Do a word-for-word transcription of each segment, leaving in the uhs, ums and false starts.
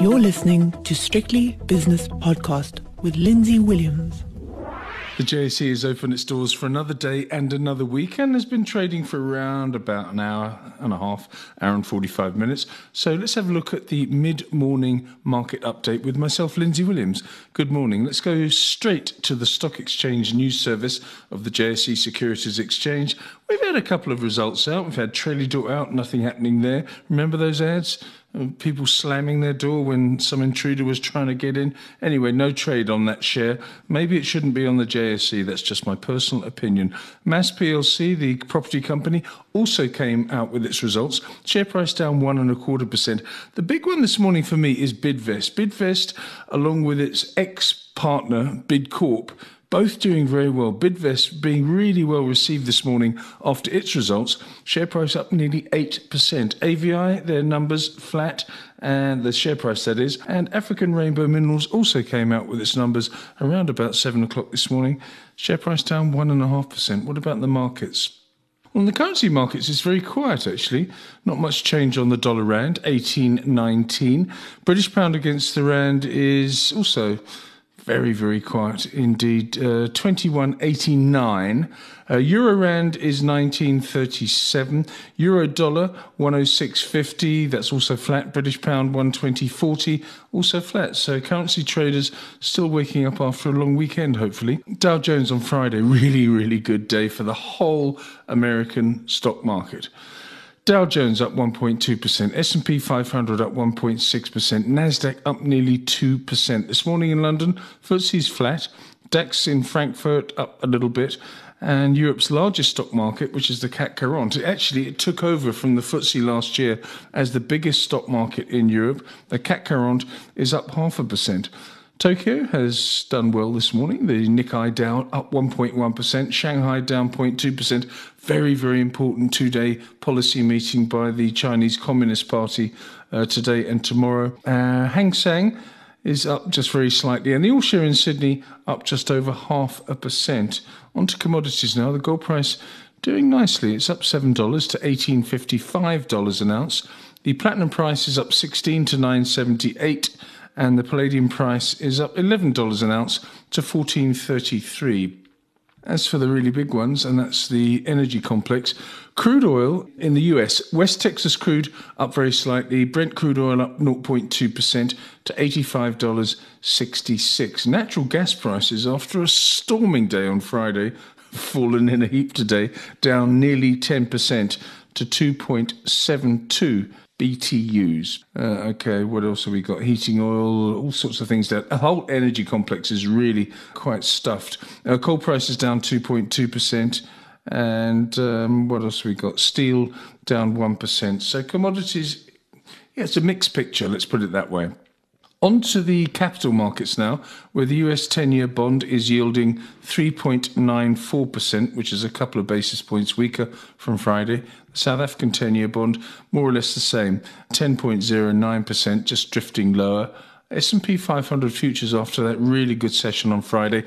You're listening to Strictly Business Podcast with Lindsay Williams. The J S E has opened its doors for another day and another week and has been trading for around about an hour and a half, hour and forty-five minutes. So let's have a look at the mid-morning market update with myself, Lindsay Williams. Good morning. Let's go straight to the Stock Exchange News Service of the J S E Securities Exchange. We've had a couple of results out. We've had Trailer Door out, nothing happening there. Remember those ads? People slamming their door when some intruder was trying to get in. Anyway, no trade on that share. Maybe it shouldn't be on the J S E. That's just my personal opinion. Mass P L C, the property company, also came out with its results. Share price down one and a quarter percent. The big one this morning for me is Bidvest. Bidvest, along with its ex-partner, Bidcorp, both doing very well. Bidvest being really well received this morning after its results. Share price up nearly eight percent. A V I, their numbers flat, and the share price that is. And African Rainbow Minerals also came out with its numbers around about seven o'clock this morning. Share price down one point five percent. What about the markets? On the currency markets, it's very quiet, actually. Not much change on the dollar rand, eighteen nineteen. British pound against the rand is also very, very quiet indeed. Uh, twenty-one eighty-nine. Uh, Euro Rand is nineteen thirty-seven. Euro dollar one oh six fifty. That's also flat. British pound one twenty forty. Also flat. So currency traders still waking up after a long weekend, hopefully. Dow Jones on Friday. Really, really good day for the whole American stock market. Dow Jones up one point two percent, S and P five hundred up one point six percent, NASDAQ up nearly two percent. This morning in London, F T S E's flat, DAX in Frankfurt up a little bit, and Europe's largest stock market, which is the C A C forty. Actually, it took over from the F T S E last year as the biggest stock market in Europe. The C A C forty is up half a percent. Tokyo has done well this morning. The Nikkei Dow up one point one percent, Shanghai down zero point two percent. Very, very important two-day policy meeting by the Chinese Communist Party uh, today and tomorrow. Uh, Hang Seng is up just very slightly, and the all-share in Sydney up just over half a percent. On to commodities now. The gold price doing nicely. It's up seven dollars to eighteen fifty-five an ounce. The platinum price is up sixteen dollars to nine seventy-eight. And the palladium price is up eleven dollars an ounce to fourteen thirty-three. As for the really big ones, and that's the energy complex, crude oil in the U S, West Texas crude up very slightly, Brent crude oil up zero point two percent to eighty-five dollars and sixty-six cents. Natural gas prices, after a storming day on Friday, fallen in a heap today, down nearly ten percent to two point seven two. B T Us. Uh, okay, what else have we got? Heating oil, all sorts of things. That the whole energy complex is really quite stuffed. Uh, coal price is down two point two percent. And um, what else have we got? Steel down one percent. So commodities, yeah, it's a mixed picture, let's put it that way. On to the capital markets now, where the U S ten-year bond is yielding three point nine four percent, which is a couple of basis points weaker from Friday. The South African ten-year bond, more or less the same, ten point oh nine percent, just drifting lower. S and P five hundred futures after that really good session on Friday.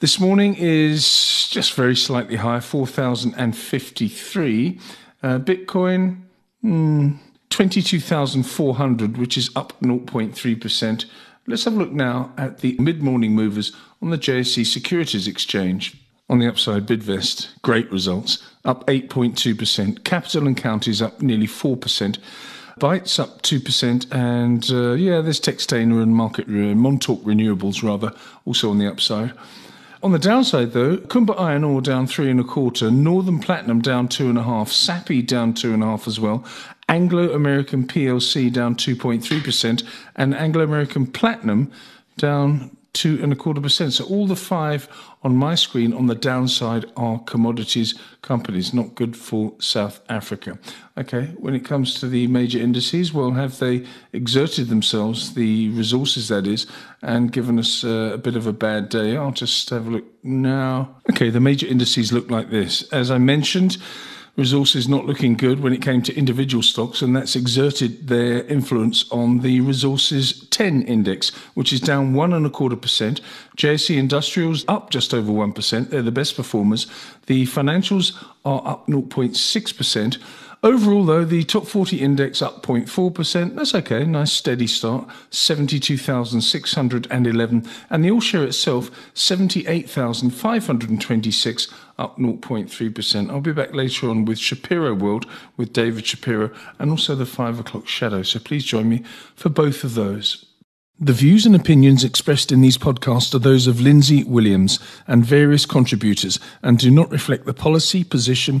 This morning is just very slightly higher, four thousand fifty-three. Uh, Bitcoin, hmm... twenty-two thousand four hundred, which is up zero point three percent. Let's have a look now at the mid-morning movers on the J S E Securities Exchange. On the upside, Bidvest, great results, up eight point two percent. Capital and Counties up nearly four percent. Vites up two percent. And, uh, yeah, there's Textainer and market uh, Montauk Renewables, rather, also on the upside. On the downside, though, Kumba Iron Ore down three and a quarter, Northern Platinum down two and a half, Sappi down two and a half as well, Anglo-American P L C down two point three percent, and Anglo-American Platinum down two and a quarter percent. So all the five on my screen on the downside are commodities companies, not good for South Africa. Okay, when it comes to the major indices, well, have they exerted themselves, the resources that is, and given us uh, a bit of a bad day? I'll just have a look now. Okay, the major indices look like this. As I mentioned, Resources not looking good when it came to individual stocks, and that's exerted their influence on the Resources ten index, which is down one and a quarter percent. J S E Industrials up just over one percent. They're the best performers. The financials are up zero point six percent. Overall, though, the top forty index up zero point four percent. That's okay. Nice steady start. seventy-two thousand six hundred eleven. And the all-share itself, seventy-eight thousand five hundred twenty-six, up zero point three percent. I'll be back later on with Shapiro World, with David Shapiro, and also the five o'clock shadow. So please join me for both of those. The views and opinions expressed in these podcasts are those of Lindsay Williams and various contributors and do not reflect the policy, position,